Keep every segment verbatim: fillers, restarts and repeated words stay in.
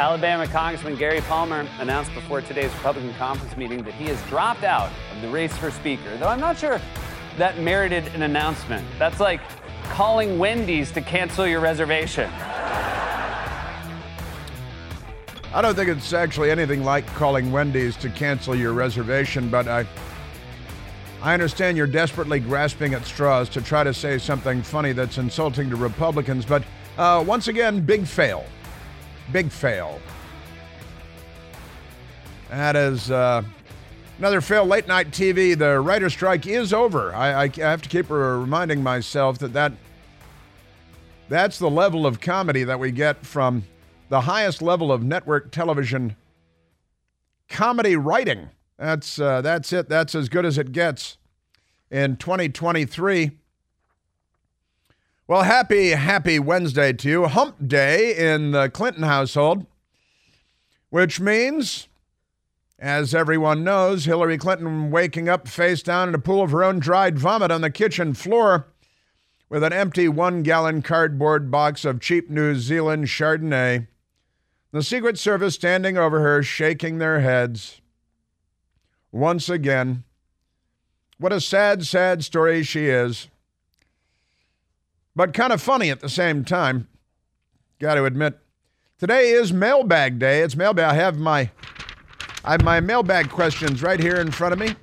Alabama Congressman Gary Palmer announced before today's Republican conference meeting that he has dropped out of the race for speaker, though I'm not sure that merited an announcement. That's like calling Wendy's to cancel your reservation. I don't think it's actually anything like calling Wendy's to cancel your reservation, but I, I understand you're desperately grasping at straws to try to say something funny that's insulting to Republicans, but uh, once again, big fail. Big fail. That is uh, another fail. Late night T V, the writer strike is over. I, I, I have to keep reminding myself that, that that's the level of comedy that we get from the highest level of network television comedy writing. That's uh, that's it. That's as good as it gets in twenty twenty-three. Well, happy, happy Wednesday to you. Hump day in the Clinton household, which means, as everyone knows, Hillary Clinton waking up face down in a pool of her own dried vomit on the kitchen floor with an empty one-gallon cardboard box of cheap New Zealand Chardonnay. The Secret Service standing over her, shaking their heads once again. What a sad, sad story she is. But kind of funny at the same time. Got to admit, today is mailbag day. It's mailbag. I have my, I have my mailbag questions right here in front of me.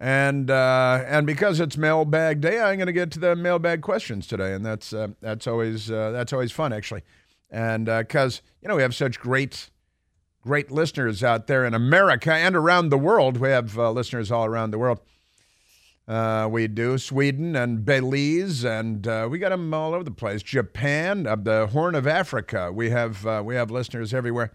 And uh, and because it's mailbag day, I'm going to get to the mailbag questions today, and that's uh, that's always uh, that's always fun actually, and because uh, you know we have such great, great listeners out there in America and around the world. We have uh, listeners all around the world. Uh, we do Sweden and Belize, and uh, we got them all over the place. Japan, uh, the Horn of Africa. We have uh, we have listeners everywhere,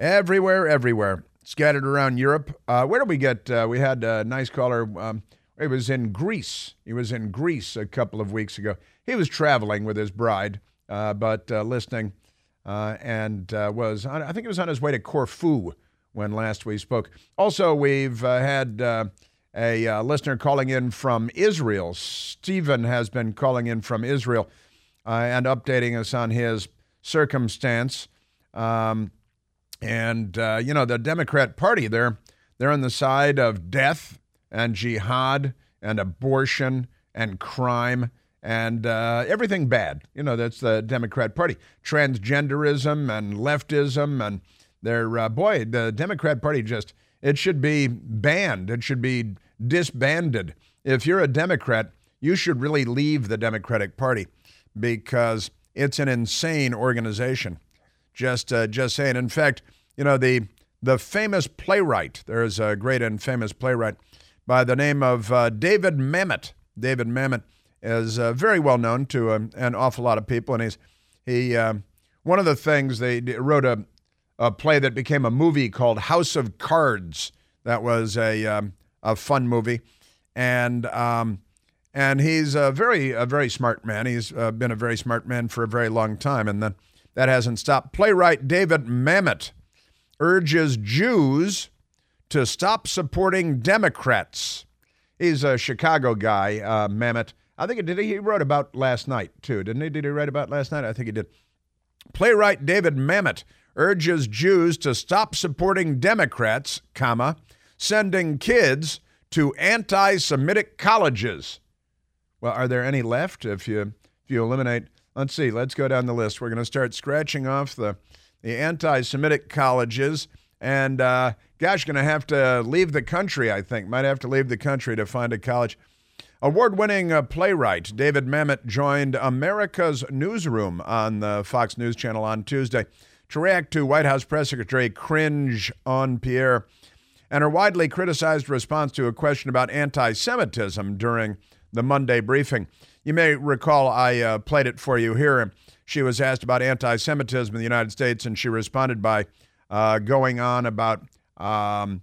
everywhere, everywhere, scattered around Europe. Uh, where did we get? Uh, we had a nice caller. Um, it was in Greece. He was in Greece a couple of weeks ago. He was traveling with his bride, uh, but uh, listening, uh, and uh, was on, I think he was on his way to Corfu when last we spoke. Also, we've uh, had. Uh, A uh, listener calling in from Israel. Stephen has been calling in from Israel uh, and updating us on his circumstance. Um, and, uh, you know, the Democrat Party, they're, they're on the side of death and jihad and abortion and crime and uh, everything bad. You know, that's the Democrat Party. Transgenderism and leftism and their, uh, boy, the Democrat Party just... It should be banned. It should be disbanded. If you're a Democrat, you should really leave the Democratic Party because it's an insane organization. Just uh, just saying. In fact, you know, the the famous playwright, there is a great and famous playwright by the name of uh, David Mamet. David Mamet is uh, very well known to um, an awful lot of people. And he's he uh, one of the things they wrote a a play that became a movie called House of Cards. That was a um, a fun movie, and um, and he's a very a very smart man. He's uh, been a very smart man for a very long time, and that that hasn't stopped. Playwright David Mamet urges Jews to stop supporting Democrats. He's a Chicago guy, uh, Mamet. I think it did. He wrote about last night too, didn't he? Did he write about last night? I think he did. Playwright David Mamet urges Jews to stop supporting Democrats, comma, sending kids to anti-Semitic colleges. Well, are there any left? If you if you eliminate, let's see, let's go down the list. We're going to start scratching off the, the anti-Semitic colleges, and uh, gosh, going to have to leave the country, I think. Might have to leave the country to find a college. Award-winning uh, playwright David Mamet joined America's Newsroom on the Fox News Channel on Tuesday to react to White House Press Secretary Karine Jean-Pierre and her widely criticized response to a question about anti-Semitism during the Monday briefing. You may recall I uh, played it for you here. She was asked about anti-Semitism in the United States, and she responded by uh, going on about um,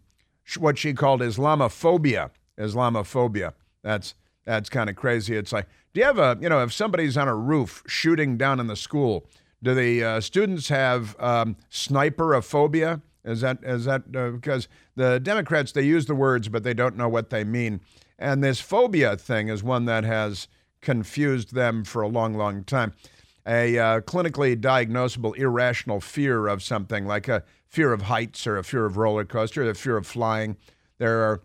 what she called Islamophobia. Islamophobia. That's that's kind of crazy. It's like, do you have a, you know, if somebody's on a roof shooting down in the school, do the uh, students have um, sniperophobia? Is that is that uh, because the Democrats, they use the words, but they don't know what they mean. And this phobia thing is one that has confused them for a long, long time. a uh, clinically diagnosable irrational fear of something, like a fear of heights or a fear of roller coaster, or a fear of flying. There are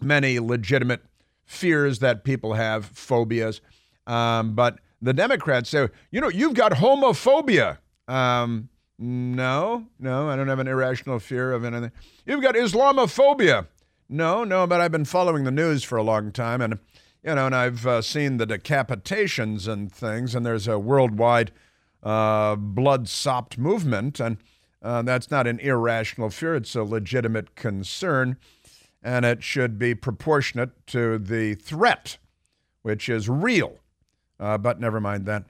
many legitimate fears that people have, phobias. Um, but the Democrats say, you know, you've got homophobia. Um, no, no, I don't have an irrational fear of anything. You've got Islamophobia. No, no, but I've been following the news for a long time, and, you know, and I've uh, seen the decapitations and things, and there's a worldwide uh, blood-sopped movement, and uh, that's not an irrational fear. It's a legitimate concern, and it should be proportionate to the threat, which is real. Uh, but never mind that.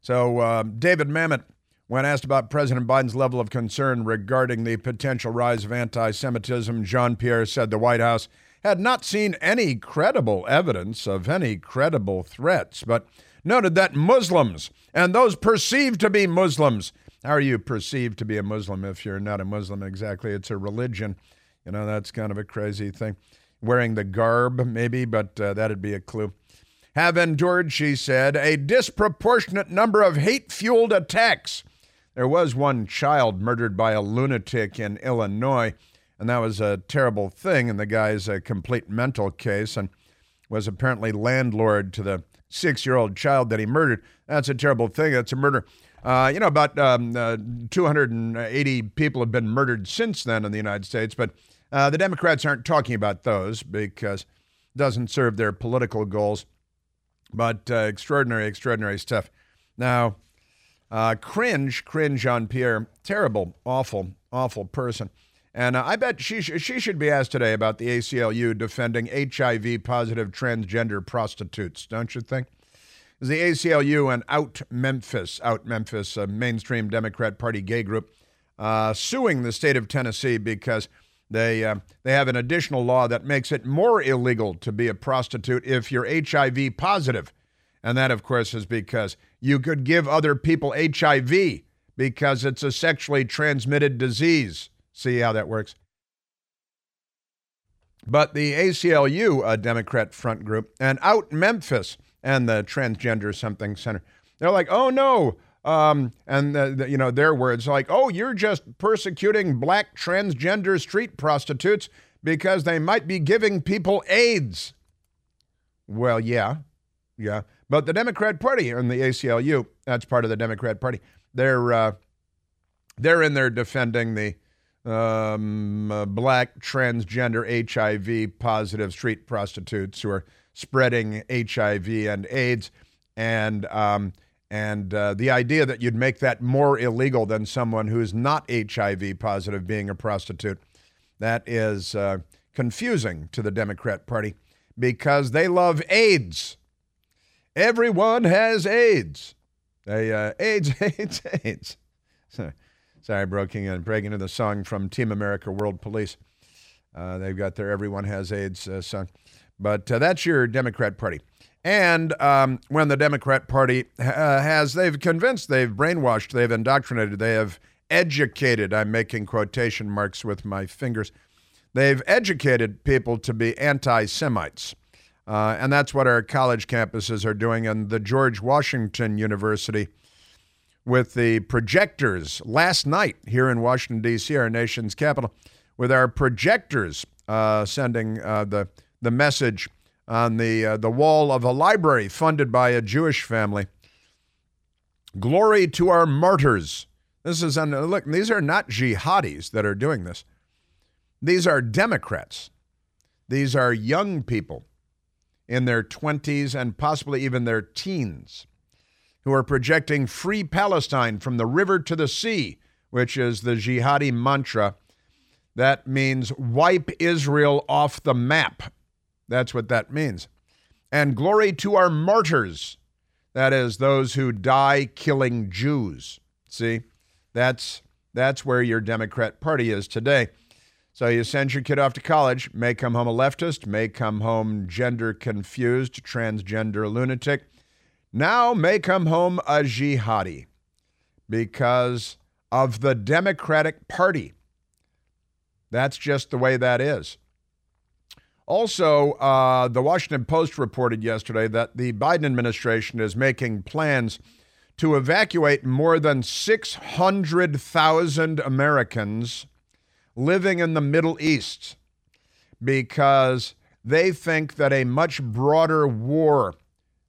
So uh, David Mamet, when asked about President Biden's level of concern regarding the potential rise of anti-Semitism, Jean-Pierre said the White House had not seen any credible evidence of any credible threats, but noted that Muslims and those perceived to be Muslims — how are you perceived to be a Muslim if you're not a Muslim exactly? It's a religion. You know, that's kind of a crazy thing. Wearing the garb, maybe, but uh, that'd be a clue. Have endured, she said, a disproportionate number of hate-fueled attacks. There was one child murdered by a lunatic in Illinois, and that was a terrible thing, and the guy's a complete mental case and was apparently landlord to the six-year-old child that he murdered. That's a terrible thing. That's a murder. Uh, you know, about um, uh, two hundred eighty people have been murdered since then in the United States, but uh, the Democrats aren't talking about those because it doesn't serve their political goals. But uh, extraordinary, extraordinary stuff. Now, uh, cringe, Karine Jean-Pierre, terrible, awful, awful person. And uh, I bet she sh- she should be asked today about the A C L U defending H I V-positive transgender prostitutes, don't you think? It was the A C L U and Out Memphis, Out Memphis, a mainstream Democrat Party gay group, uh, suing the state of Tennessee because They uh, they have an additional law that makes it more illegal to be a prostitute if you're H I V positive. And that, of course, is because you could give other people H I V because it's a sexually transmitted disease. See how that works? But the A C L U, a Democrat front group, and Out Memphis and the Transgender Something Center, they're like, oh, no. Um, and, the, the, you know, their words like, oh, you're just persecuting black transgender street prostitutes because they might be giving people AIDS. Well, yeah, yeah. But the Democrat Party and the A C L U, that's part of the Democrat Party, they're uh, they're in there defending the um, uh, black transgender H I V positive street prostitutes who are spreading H I V and AIDS and um And uh, the idea that you'd make that more illegal than someone who is not H I V positive being a prostitute, that is uh, confusing to the Democrat Party because they love AIDS. Everyone has AIDS. They uh, AIDS, AIDS, AIDS. Sorry, I broke in, breaking into the song from Team America World Police. Uh, they've got their Everyone Has AIDS uh, song. But uh, that's your Democrat Party. And um, when the Democrat Party uh, has, they've convinced, they've brainwashed, they've indoctrinated, they have educated — I'm making quotation marks with my fingers — they've educated people to be anti-Semites. Uh, and that's what our college campuses are doing. And the George Washington University, with the projectors last night here in Washington, D C, our nation's capital, with our projectors uh, sending uh, the, the message on the uh, the wall of a library funded by a Jewish family. Glory to our martyrs. This is, un- look, these are not jihadis that are doing this. These are Democrats. These are young people in their twenties and possibly even their teens who are projecting free Palestine from the river to the sea, which is the jihadi mantra. That means wipe Israel off the map. That's what that means. And glory to our martyrs. That is, those who die killing Jews. See, that's that's where your Democrat Party is today. So you send your kid off to college, may come home a leftist, may come home gender-confused, transgender lunatic. Now may come home a jihadi because of the Democratic Party. That's just the way that is. Also, uh, the Washington Post reported yesterday that the Biden administration is making plans to evacuate more than six hundred thousand Americans living in the Middle East because they think that a much broader war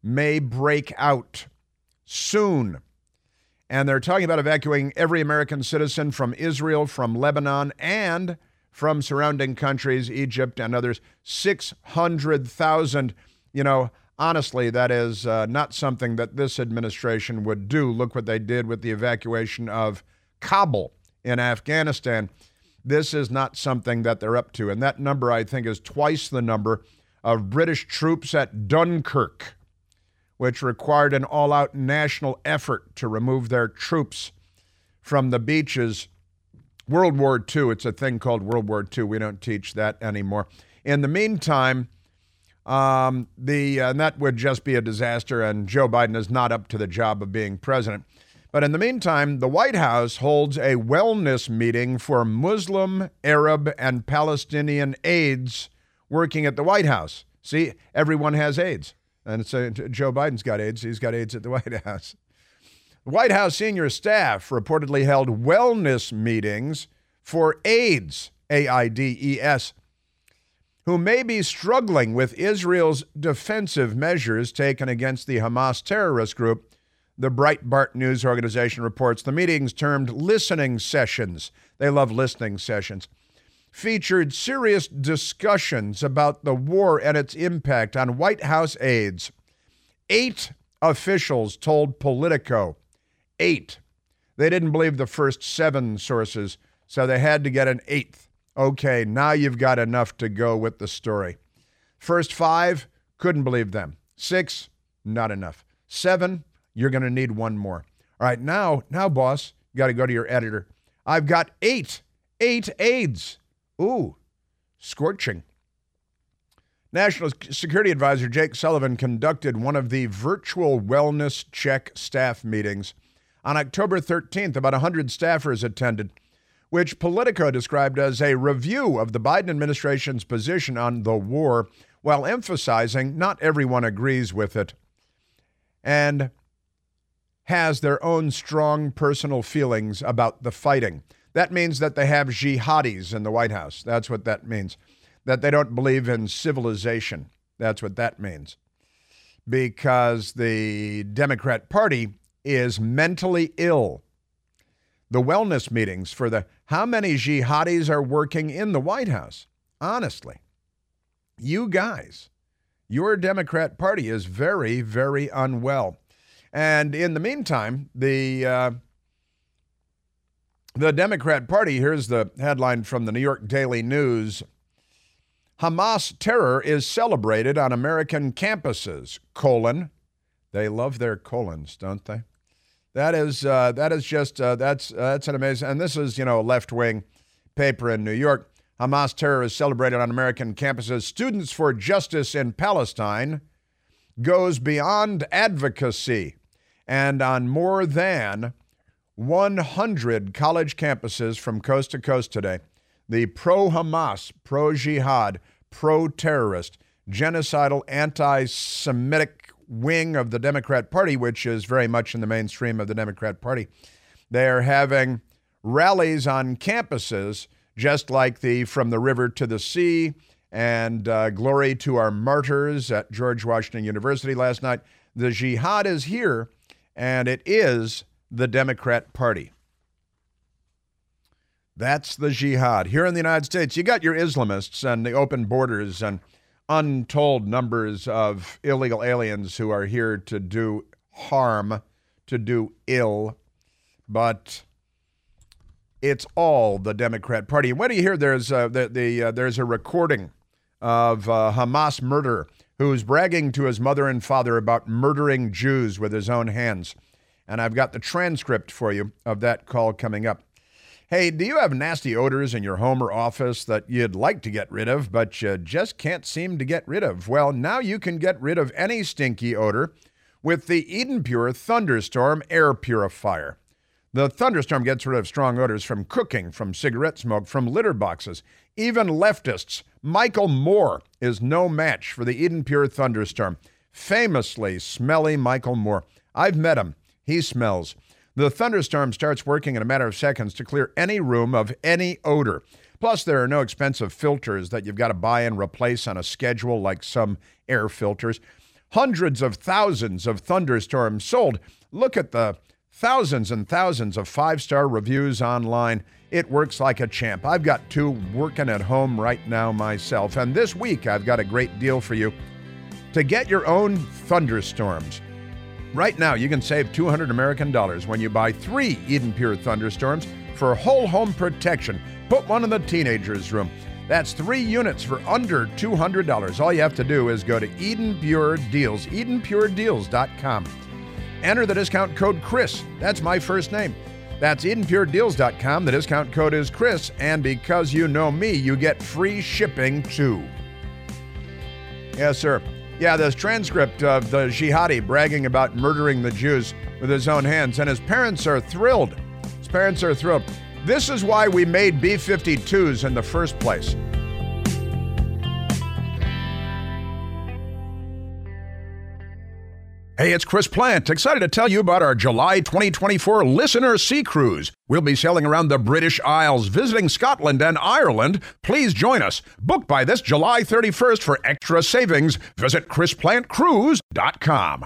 may break out soon. And they're talking about evacuating every American citizen from Israel, from Lebanon, and from surrounding countries, Egypt and others. six hundred thousand. You know, honestly, that is uh, not something that this administration would do. Look what they did with the evacuation of Kabul in Afghanistan. This is not something that they're up to. And that number, I think, is twice the number of British troops at Dunkirk, which required an all-out national effort to remove their troops from the beaches. World War Two, it's a thing called World War Two. We don't teach that anymore. In the meantime, um, the uh, and that would just be a disaster, and Joe Biden is not up to the job of being president. But in the meantime, the White House holds a wellness meeting for Muslim, Arab, and Palestinian aides working at the White House. See, everyone has aides. And so Joe Biden's got AIDS. He's got AIDS at the White House. White House senior staff reportedly held wellness meetings for aides, A I D E S, who may be struggling with Israel's defensive measures taken against the Hamas terrorist group. The Breitbart News organization reports the meetings, termed listening sessions — they love listening sessions — featured serious discussions about the war and its impact on White House aides. Eight officials told Politico. Eight. They didn't believe the first seven sources, so they had to get an eighth. Okay, now you've got enough to go with the story. First five, couldn't believe them. Six, not enough. Seven, you're going to need one more. All right, now, now, boss, you got to go to your editor. I've got eight, eight aides. Ooh, scorching. National Security Advisor Jake Sullivan conducted one of the virtual wellness check staff meetings. On October thirteenth, about one hundred staffers attended, which Politico described as a review of the Biden administration's position on the war, while emphasizing not everyone agrees with it and has their own strong personal feelings about the fighting. That means that they have jihadis in the White House. That's what that means. That they don't believe in civilization. That's what that means. Because the Democrat Party is mentally ill. The wellness meetings for the... How many jihadis are working in the White House? Honestly, you guys, your Democrat Party is very, very unwell. And in the meantime, the... Uh, The Democrat Party, here's the headline from the New York Daily News. Hamas terror is celebrated on American campuses, colon. They love their colons, don't they? That is uh, that is just, uh, that's uh, that's an amazing, and this is, you know, a left-wing paper in New York. Hamas terror is celebrated on American campuses. Students for Justice in Palestine goes beyond advocacy, and on more than one hundred college campuses from coast to coast today, the pro-Hamas, pro-jihad, pro-terrorist, genocidal, anti-Semitic wing of the Democrat Party, which is very much in the mainstream of the Democrat Party, they are having rallies on campuses, just like the From the River to the Sea and uh, Glory to Our Martyrs at George Washington University last night. The jihad is here, and it is the Democrat Party. That's the jihad. Here in the United States, you got your Islamists and the open borders and untold numbers of illegal aliens who are here to do harm, to do ill, but it's all the Democrat Party. What do you hear? There's a, the, the, uh, there's a recording of a Hamas murderer who's bragging to his mother and father about murdering Jews with his own hands. And I've got the transcript for you of that call coming up. Hey, do you have nasty odors in your home or office that you'd like to get rid of, but you just can't seem to get rid of? Well, now you can get rid of any stinky odor with the Eden Pure Thunderstorm Air Purifier. The Thunderstorm gets rid of strong odors from cooking, from cigarette smoke, from litter boxes, even leftists. Michael Moore is no match for the Eden Pure Thunderstorm. Famously smelly Michael Moore. I've met him. he smells. The thunderstorm starts working in a matter of seconds to clear any room of any odor. Plus, there are no expensive filters that you've got to buy and replace on a schedule like some air filters. Hundreds of thousands of thunderstorms sold. Look at the thousands and thousands of five-star reviews online. It works like a champ. I've got two working at home right now myself. And this week, I've got a great deal for you. To get your own thunderstorms, right now, you can save two hundred American dollars when you buy three Eden Pure Thunderstorms for whole home protection. Put one in the teenager's room. That's three units for under two hundred dollars. All you have to do is go to Eden Pure Deals, eden pure deals dot com. Enter the discount code Chris. That's my first name. That's eden pure deals dot com. The discount code is Chris, and because you know me, you get free shipping too. Yes, sir. Yeah, this transcript of the jihadi bragging about murdering the Jews with his own hands, and his parents are thrilled. His parents are thrilled. This is why we made B fifty-twos in the first place. Hey, it's Chris Plant, excited to tell you about our July twenty twenty-four Listener Sea Cruise. We'll be sailing around the British Isles, visiting Scotland and Ireland. Please join us. Book by this July thirty-first for extra savings. Visit chris plant cruise dot com.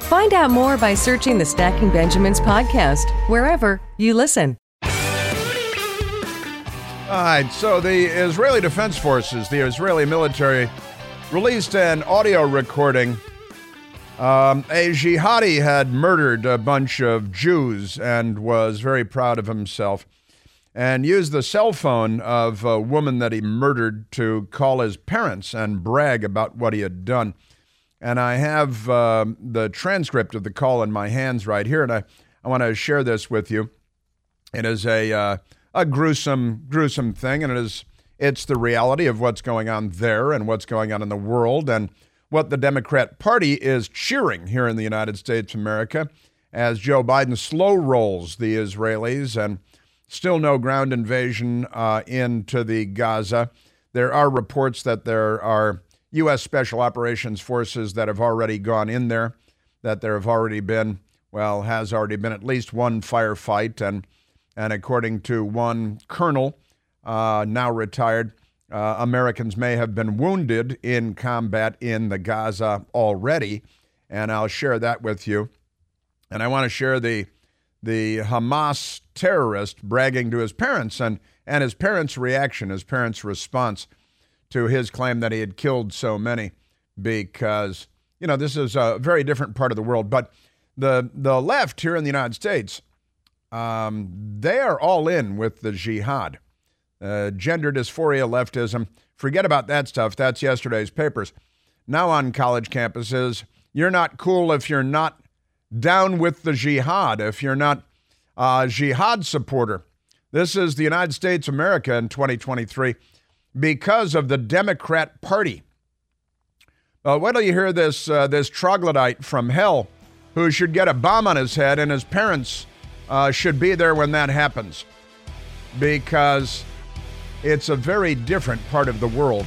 Find out more by searching the Stacking Benjamins podcast, wherever you listen. All right, so the Israeli Defense Forces, the Israeli military, released an audio recording. Um, a jihadi had murdered a bunch of Jews and was very proud of himself, and used the cell phone of a woman that he murdered to call his parents and brag about what he had done. And I have uh, the transcript of the call in my hands right here, and I, I want to share this with you. It is a uh, a gruesome, gruesome thing, and it is it's the reality of what's going on there and what's going on in the world and what the Democrat Party is cheering here in the United States of America as Joe Biden slow rolls the Israelis and still no ground invasion uh, into the Gaza. There are reports that there are U S Special Operations Forces that have already gone in there, that there have already been, well, has already been at least one firefight. And and according to one colonel, uh, now retired, uh, Americans may have been wounded in combat in the Gaza already. And I'll share that with you. And I want to share the the Hamas terrorist bragging to his parents and, and his parents' reaction, his parents' response to his claim that he had killed so many because, you know, this is a very different part of the world. But the the left here in the United States, um, they are all in with the jihad. Uh, gender dysphoria, leftism, forget about that stuff. That's yesterday's papers. Now on college campuses, you're not cool if you're not down with the jihad, if you're not a jihad supporter. This is the United States of America in twenty twenty-three. Because of the Democrat Party. Uh, why don't you hear this uh, this troglodyte from hell who should get a bomb on his head and his parents uh, should be there when that happens, because it's a very different part of the world.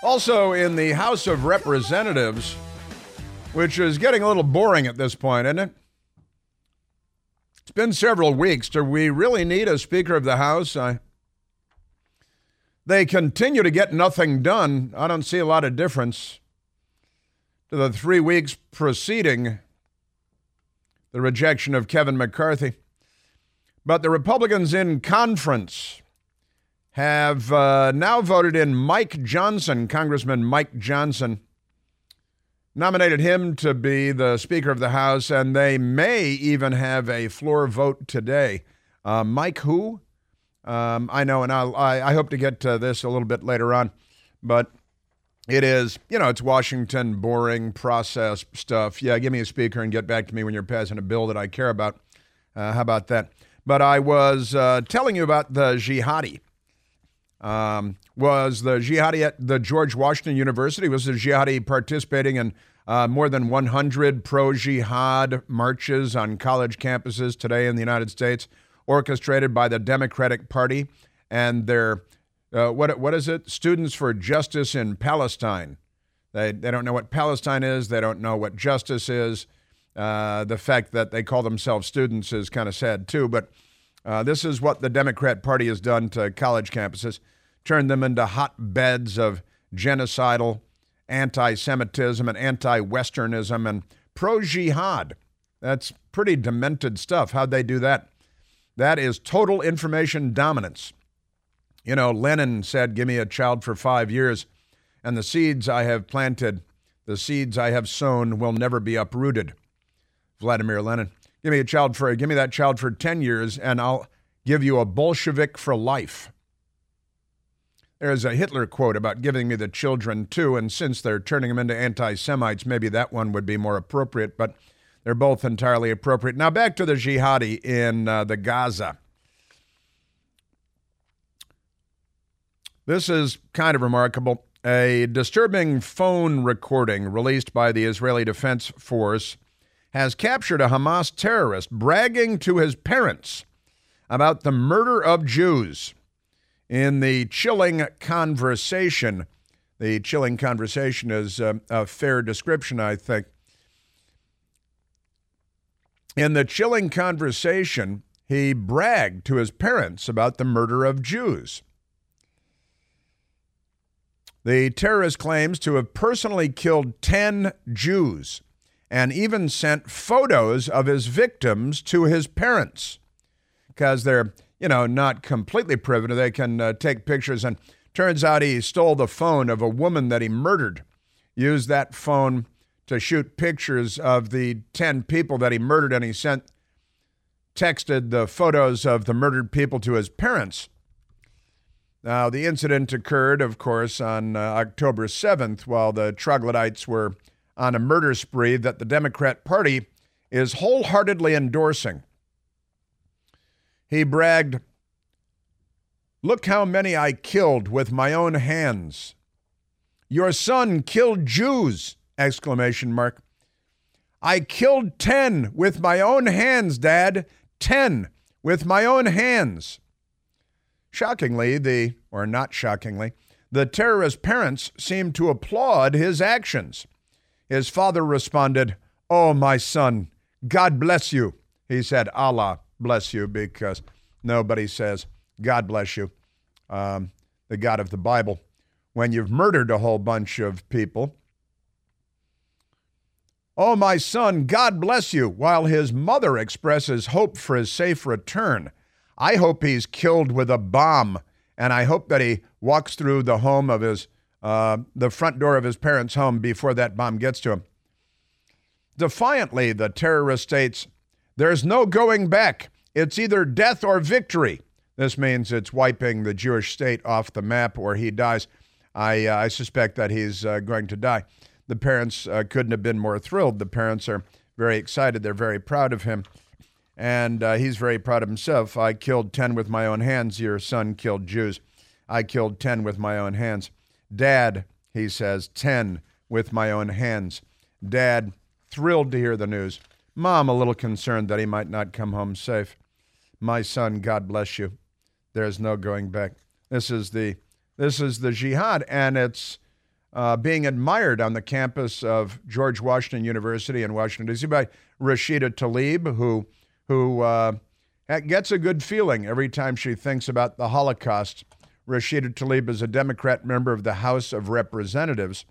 Also in the House of Representatives, which is getting a little boring at this point, isn't it? It's been several weeks. Do we really need a Speaker of the House? I, they continue to get nothing done, I don't see a lot of difference to the three weeks preceding the rejection of Kevin McCarthy. But the Republicans in conference have uh, now voted in Mike Johnson, Congressman Mike Johnson, nominated him to be the Speaker of the House, and they may even have a floor vote today. Uh, Mike who? Um, I know, and I'll, I, I hope to get to this a little bit later on, but it is, you know, it's Washington, boring process stuff. Yeah, give me a speaker and get back to me when you're passing a bill that I care about. Uh, how about that? But I was uh, telling you about the jihadi. Um, was the jihadi at the George Washington University, was the jihadi participating in uh, more than one hundred pro-jihad marches on college campuses today in the United States, orchestrated by the Democratic Party and their, uh, what what is it? Students for Justice in Palestine. They, they don't know what Palestine is. They don't know what justice is. Uh, the fact that they call themselves students is kind of sad too, but Uh, this is what the Democrat Party has done to college campuses, turned them into hotbeds of genocidal anti-Semitism and anti-Westernism and pro-jihad. That's pretty demented stuff. How'd they do that? That is total information dominance. You know, Lenin said, give me a child for five years, and the seeds I have planted, the seeds I have sown will never be uprooted. Vladimir Lenin. Give me a child for, give me that child for ten years and I'll give you a Bolshevik for life. There's a Hitler quote about giving me the children too, and since they're turning them into anti-Semites, maybe that one would be more appropriate, but they're both entirely appropriate. Now back to the jihadi in uh, the Gaza. This is kind of remarkable. A disturbing phone recording released by the Israeli Defense Force has captured a Hamas terrorist bragging to his parents about the murder of Jews in the chilling conversation. The chilling conversation is a, a fair description, I think. In the chilling conversation, he bragged to his parents about the murder of Jews. The terrorist claims to have personally killed ten Jews and even sent photos of his victims to his parents because they're, you know, not completely privy. They can uh, take pictures, and turns out he stole the phone of a woman that he murdered, used that phone to shoot pictures of the ten people that he murdered, and he sent, texted the photos of the murdered people to his parents. Now, the incident occurred, of course, on uh, October seventh while the troglodytes were on a murder spree that the Democrat Party is wholeheartedly endorsing. He bragged, "Look how many I killed with my own hands. Your son killed Jews!" Exclamation mark. "I killed ten with my own hands, Dad. Ten with my own hands." Shockingly, the, or not shockingly, the terrorist parents seemed to applaud his actions. His father responded, "Oh, my son, God bless you." He said, "Allah bless you," because nobody says, "God bless you," um, the God of the Bible, when you've murdered a whole bunch of people. "Oh, my son, God bless you," while his mother expresses hope for his safe return. "I hope he's killed with a bomb, and I hope that he walks through the home of his Uh, the front door of his parents' home before that bomb gets to him." Defiantly, the terrorist states, "There's no going back. It's either death or victory." This means it's wiping the Jewish state off the map, or he dies. I, uh, I suspect that he's uh, going to die. The parents uh, couldn't have been more thrilled. The parents are very excited. They're very proud of him, and uh, he's very proud of himself. "I killed ten with my own hands. Your son killed Jews. I killed ten with my own hands. Dad," he says, "ten with my own hands." Dad, thrilled to hear the news. Mom, a little concerned that he might not come home safe. "My son, God bless you. There's no going back." This is the this is the jihad, and it's uh, being admired on the campus of George Washington University in Washington, D C by Rashida Tlaib, who, who uh, gets a good feeling every time she thinks about the Holocaust. Rashida Tlaib is a Democrat member of the House of Representatives.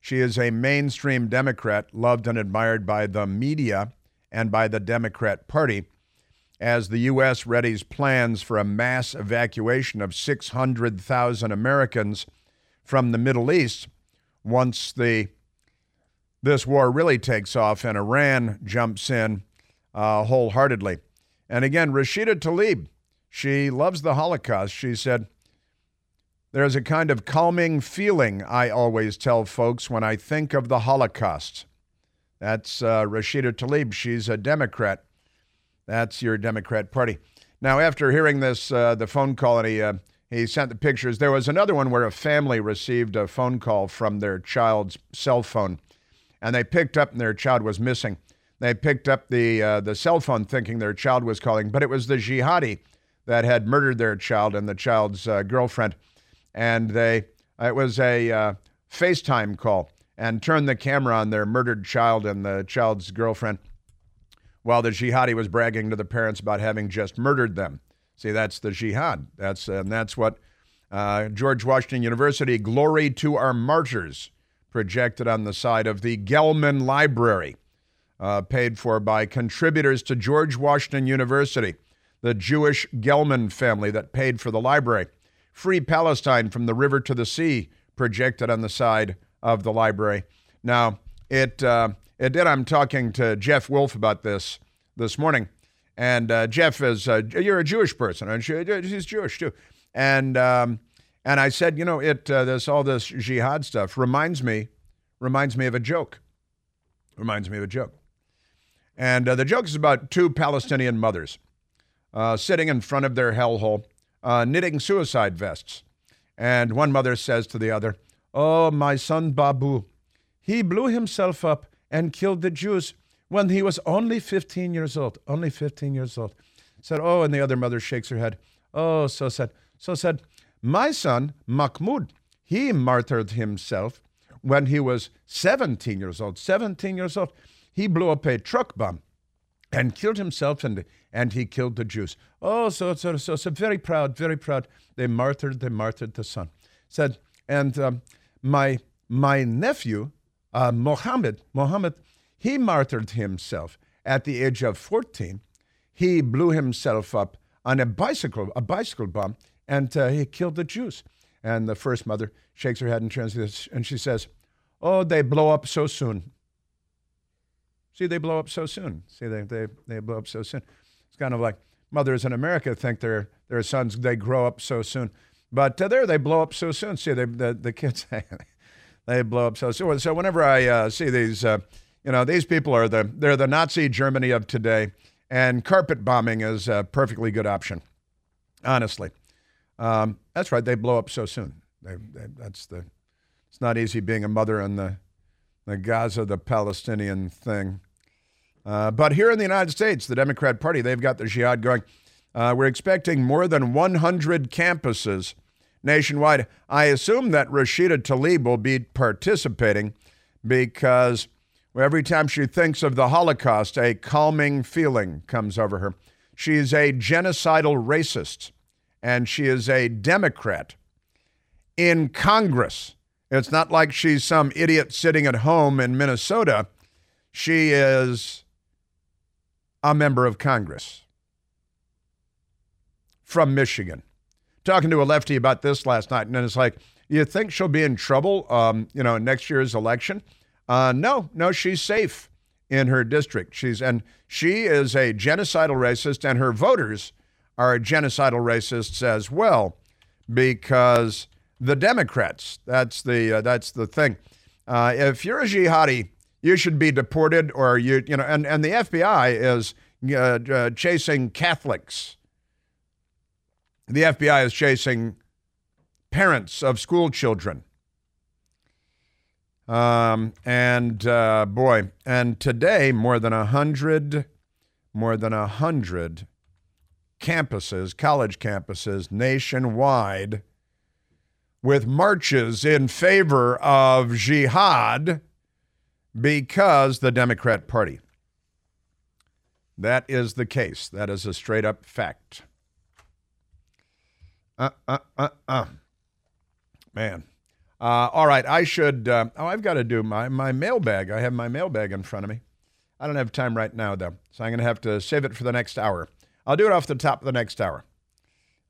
She is a mainstream Democrat, loved and admired by the media and by the Democrat Party. As the U S readies plans for a mass evacuation of six hundred thousand Americans from the Middle East, once the this war really takes off and Iran jumps in uh, wholeheartedly. And again, Rashida Tlaib, she loves the Holocaust. She said, "There's a kind of calming feeling I always tell folks when I think of the Holocaust." That's uh, Rashida Tlaib. She's a Democrat. That's your Democrat Party. Now, after hearing this, uh, the phone call, and he, uh, he sent the pictures. There was another one where a family received a phone call from their child's cell phone, and they picked up, and their child was missing. They picked up the uh, the cell phone thinking their child was calling, but it was the jihadi that had murdered their child and the child's uh, girlfriend. And they it was a uh, FaceTime call, and turned the camera on their murdered child and the child's girlfriend, while the jihadi was bragging to the parents about having just murdered them. See, that's the jihad. That's and that's what uh, George Washington University, Glory to Our Martyrs, projected on the side of the Gelman Library, uh, paid for by contributors to George Washington University, the Jewish Gelman family that paid for the library. Free Palestine from the river to the sea, projected on the side of the library. Now, it... Uh, It did. I'm talking to Jeff Wolf about this this morning. And uh, Jeff is, uh, you're a Jewish person. Aren't you? He's Jewish, too. And um, and I said, you know, it uh, this all this jihad stuff reminds me, reminds me of a joke. Reminds me of a joke. And uh, the joke is about two Palestinian mothers uh, sitting in front of their hellhole, uh, knitting suicide vests. And one mother says to the other, "Oh, my son Babu, he blew himself up and killed the Jews when he was only fifteen years old." Only fifteen years old. Said, "Oh," and the other mother shakes her head. "Oh, so sad." So said, "My son, Mahmoud, he martyred himself when he was seventeen years old. seventeen years old. He blew up a truck bomb and killed himself, and, and he killed the Jews. Oh, so, so, so, so, very proud, very proud. They martyred, they martyred the son." Said, "And um, my my nephew, Uh, Mohammed, Mohammed, he martyred himself at the age of fourteen. He blew himself up on a bicycle, a bicycle bomb, and uh, he killed the Jews." And the first mother shakes her head and turns this, and she says, "Oh, they blow up so soon." See, they blow up so soon. See, they they, they blow up so soon. It's kind of like mothers in America think their their sons, they grow up so soon. But uh, there, they blow up so soon. See, they, the, the kids... They blow up so soon. So whenever I uh, see these, uh, you know, these people are the, they're the Nazi Germany of today, and carpet bombing is a perfectly good option, honestly. Um, that's right, they blow up so soon. They, they, that's the, it's not easy being a mother in the, the Gaza, the Palestinian thing. Uh, but here in the United States, the Democrat Party, they've got the jihad going. Uh, we're expecting more than one hundred campuses nationwide. I assume that Rashida Tlaib will be participating because every time she thinks of the Holocaust, a calming feeling comes over her. She is a genocidal racist, and she is a Democrat in Congress. It's not like she's some idiot sitting at home in Minnesota. She is a member of Congress from Michigan. Talking to a lefty about this last night, and then it's like, you think she'll be in trouble, um, you know, next year's election? Uh, no, no, she's safe in her district. She's and she is a genocidal racist, and her voters are genocidal racists as well, because the Democrats. That's the uh, that's the thing. Uh, if you're a jihadi, you should be deported, or you you know, and and the F B I is uh, uh, chasing Catholics. The F B I is chasing parents of school children. Um, and uh, boy, and today more than a hundred, more than a hundred campuses, college campuses nationwide, with marches in favor of jihad because the Democrat Party. That is the case. That is a straight up fact. Uh, uh, uh, uh. Man. Uh, all right, I should, uh, oh, I've got to do my, my mailbag. I have my mailbag in front of me. I don't have time right now, though, so I'm going to have to save it for the next hour. I'll do it off the top of the next hour.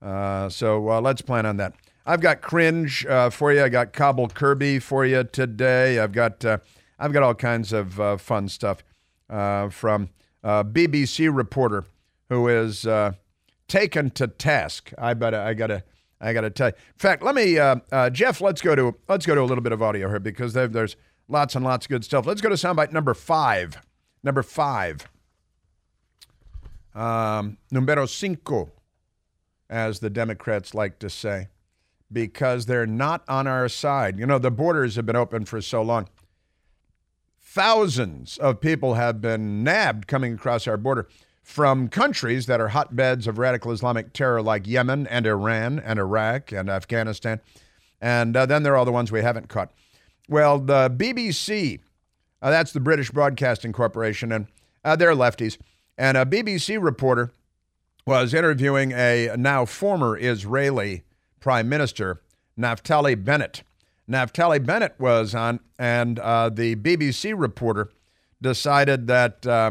Uh, so uh, let's plan on that. I've got cringe uh, for you. I got Cobble Kirby for you today. I've got uh, I've got all kinds of uh, fun stuff uh, from a B B C reporter who is uh, taken to task. I bet I got to I got to tell you. In fact, let me uh, uh, Jeff. Let's go to let's go to a little bit of audio here because there's lots and lots of good stuff. Let's go to soundbite number five. Number five. Um, numero cinco, as the Democrats like to say, because they're not on our side. You know, the borders have been open for so long. Thousands of people have been nabbed coming across our border from countries that are hotbeds of radical Islamic terror like Yemen and Iran and Iraq and Afghanistan. And uh, then there are all the ones we haven't caught. Well, the B B C, uh, that's the British Broadcasting Corporation, and uh, they're lefties. And a B B C reporter was interviewing a now former Israeli Prime Minister, Naftali Bennett. Naftali Bennett was on, and uh, the B B C reporter decided that uh,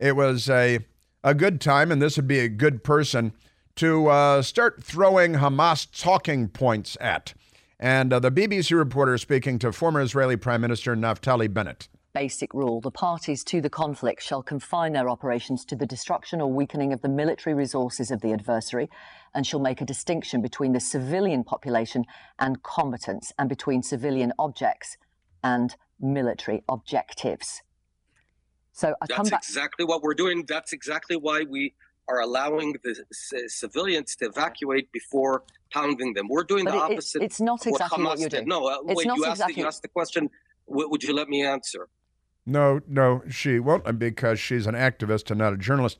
it was a, a good time, and this would be a good person, to uh, start throwing Hamas talking points at. And uh, the B B C reporter speaking to former Israeli Prime Minister Naftali Bennett. Basic rule, the parties to the conflict shall confine their operations to the destruction or weakening of the military resources of the adversary and shall make a distinction between the civilian population and combatants and between civilian objects and military objectives. So I come back. That's exactly what we're doing. That's exactly why we are allowing the c- civilians to evacuate before pounding them. We're doing but the it, opposite. It's not exactly what, what you're doing. Did. No, uh, it's wait, not you, exactly. asked the, you asked the question, w- would you let me answer? No, no, she won't, because she's an activist and not a journalist.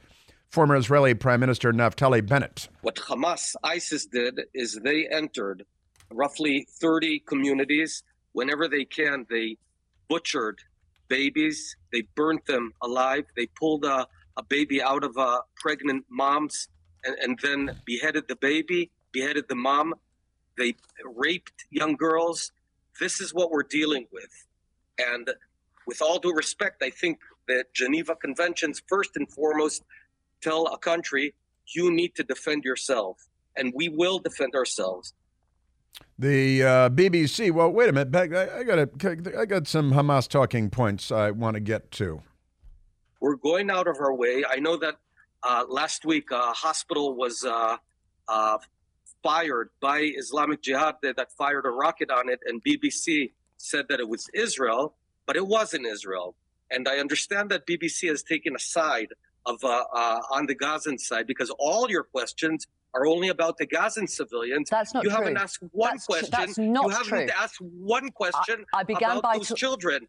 Former Israeli Prime Minister Naftali Bennett. What Hamas, ISIS did is they entered roughly thirty communities. Whenever they can, they butchered babies. They burnt them alive. They pulled a, a baby out of a pregnant mom's and, and then beheaded the baby, beheaded the mom. They raped young girls. This is what we're dealing with. And with all due respect, I think the Geneva Conventions, first and foremost, tell a country, you need to defend yourself, and we will defend ourselves. The uh, B B C, well, wait a minute, I, I, gotta, I got some Hamas talking points I want to get to. We're going out of our way. I know that uh, last week a hospital was uh, uh, fired by Islamic Jihad that fired a rocket on it, and B B C said that it was Israel. But it was in Israel. And I understand that B B C has taken a side of uh, uh, on the Gazan side because all your questions are only about the Gazan civilians. That's not you true. You haven't asked one that's question. Tr- that's not true. You haven't true. asked one question I, I began about by those t- children.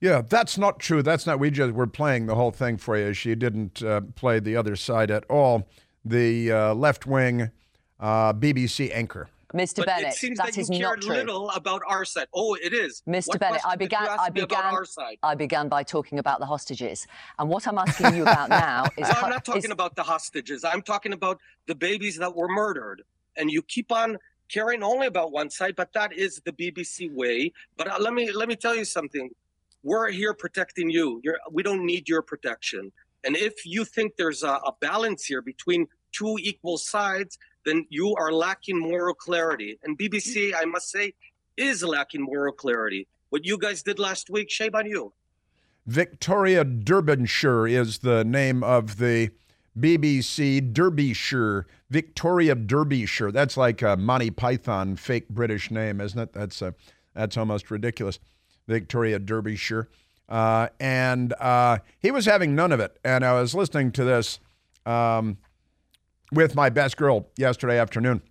Yeah, that's not true. That's not. We just we're playing the whole thing for you. She didn't uh, play the other side at all. The uh, left-wing uh, B B C anchor. Mister But Bennett, it seems that, that you is care not true. Little about our side. Oh, it is. Mister What Bennett, I began. I began. I began by talking about the hostages, and what I'm asking you about now is. No, I'm not talking is, about the hostages. I'm talking about the babies that were murdered, and you keep on caring only about one side. But that is the B B C way. But uh, let me let me tell you something. We're here protecting you. You're, we don't need your protection. And if you think there's a, a balance here between two equal sides, then you are lacking moral clarity. And B B C, I must say, is lacking moral clarity. What you guys did last week, shame on you. Victoria Derbyshire is the name of the B B C Derbyshire. Victoria Derbyshire. That's like a Monty Python fake British name, isn't it? That's a, that's almost ridiculous. Victoria Derbyshire. Uh, and uh, he was having none of it. And I was listening to this um, with my best girl yesterday afternoon.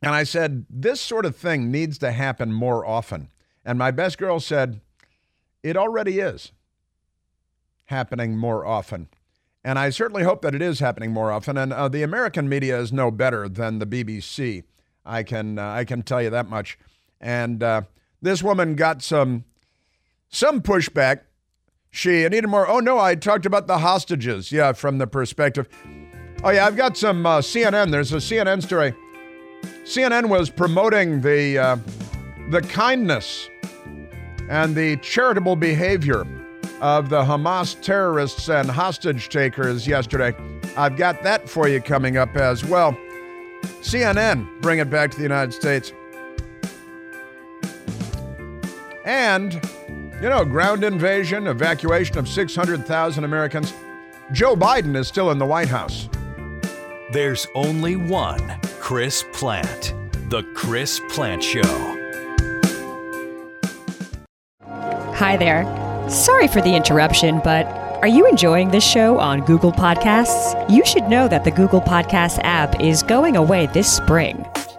And I said, this sort of thing needs to happen more often. And my best girl said, it already is happening more often. And I certainly hope that it is happening more often. And uh, the American media is no better than the B B C. I can uh, I can tell you that much. And uh, this woman got some some pushback. She, Anita Moore, oh no, I talked about the hostages. Yeah, from the perspective. Oh, yeah, I've got some uh, C N N. There's a C N N story C N N was promoting the uh, the kindness and the charitable behavior of the Hamas terrorists and hostage takers yesterday. I've got that for you coming up as well. C N N, bring it back to the United States. And, you know, ground invasion, evacuation of six hundred thousand Americans. Joe Biden is still in the White House. There's only one Chris Plant, The Chris Plant Show. Hi there. Sorry for the interruption, but are you enjoying this show on Google Podcasts? You should know that the Google Podcasts app is going away this spring.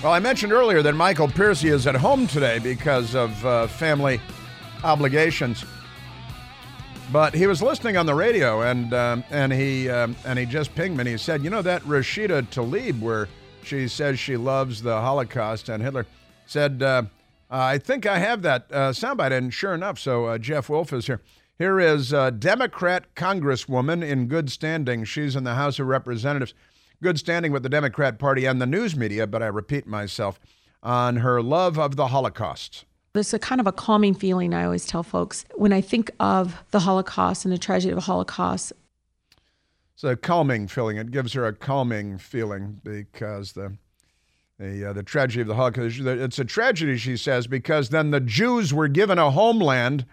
Well, I mentioned earlier that Michael Piercy is at home today because of uh, family obligations. But he was listening on the radio, and um, and he um, and he just pinged me. And he said, "You know that Rashida Tlaib, where she says she loves the Holocaust and Hitler," said, uh, "I think I have that uh, soundbite." And sure enough, so uh, Jeff Wolf is here. Here is a Democrat Congresswoman in good standing. She's in the House of Representatives. Good standing with the Democrat Party and the news media, but I repeat myself, on her love of the Holocaust. There's a kind of a calming feeling, I always tell folks, when I think of the Holocaust and the tragedy of the Holocaust. It's a calming feeling. It gives her a calming feeling because the the, uh, the tragedy of the Holocaust, it's a tragedy, she says, because then the Jews were given a homeland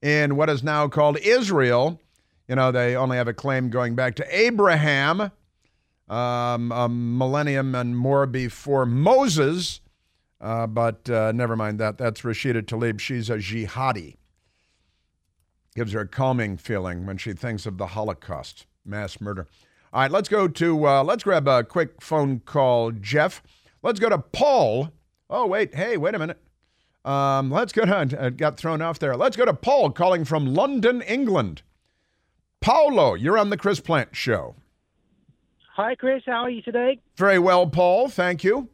in what is now called Israel. You know, they only have a claim going back to Abraham, Um, a millennium and more before Moses, uh, but uh, never mind that. That's Rashida Tlaib. She's a jihadi. Gives her a calming feeling when she thinks of the Holocaust, mass murder. All right, let's go to, uh, let's grab a quick phone call, Jeff. Let's go to Paul. Oh, wait, hey, wait a minute. Um, let's go to, I got thrown off there. Let's go to Paul calling from London, England. Paolo, you're on the Chris Plant Show. Hi, Chris. How are you today? Very well, Paul. Thank you.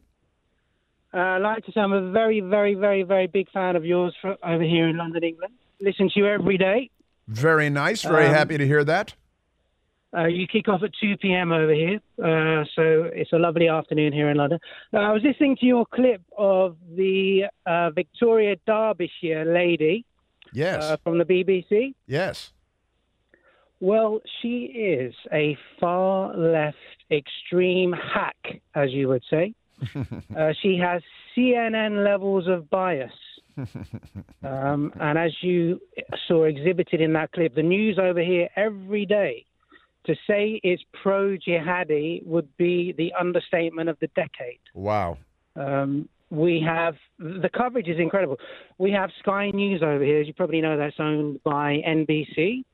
Uh, like to say, I'm a very, very, very, very big fan of yours from over here in London, England. Listen to you every day. Very nice. Very um, happy to hear that. Uh, you kick off at two p.m. over here, uh, so it's a lovely afternoon here in London. Uh, I was listening to your clip of the uh, Victoria Derbyshire lady. Yes. Uh, from the B B C. Yes. Well, she is a far-left extreme hack, as you would say. uh, she has C N N levels of bias. Um, and as you saw exhibited in that clip, the news over here every day, to say it's pro-jihadi would be the understatement of the decade. Wow. Um, we have... The coverage is incredible. We have Sky News over here. As you probably know, that's owned by N B C.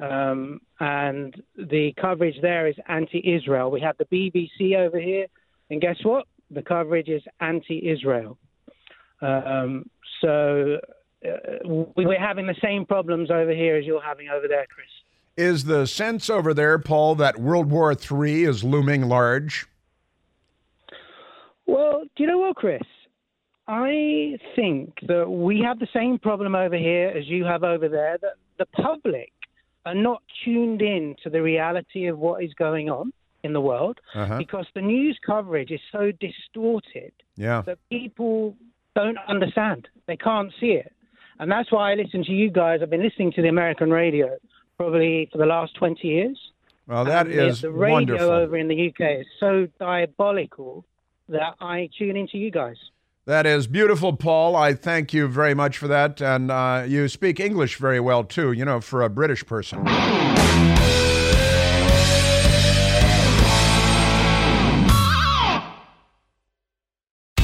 Um, and the coverage there is anti-Israel. We have the B B C over here, and guess what? The coverage is anti-Israel. Um, so uh, we're having the same problems over here as you're having over there, Chris. Is the sense over there, Paul, that World War Three is looming large? Well, do you know what, Chris? I think that we have the same problem over here as you have over there, that the public are not tuned in to the reality of what is going on in the world, uh-huh. because the news coverage is so distorted yeah. that people don't understand. They can't see it. And that's why I listen to you guys. I've been listening to the American radio probably for the last twenty years. Well, that and is the radio wonderful. Over in the U K is so diabolical that I tune into you guys. That is beautiful, Paul. I thank you very much for that. And uh, you speak English very well, too, you know, for a British person.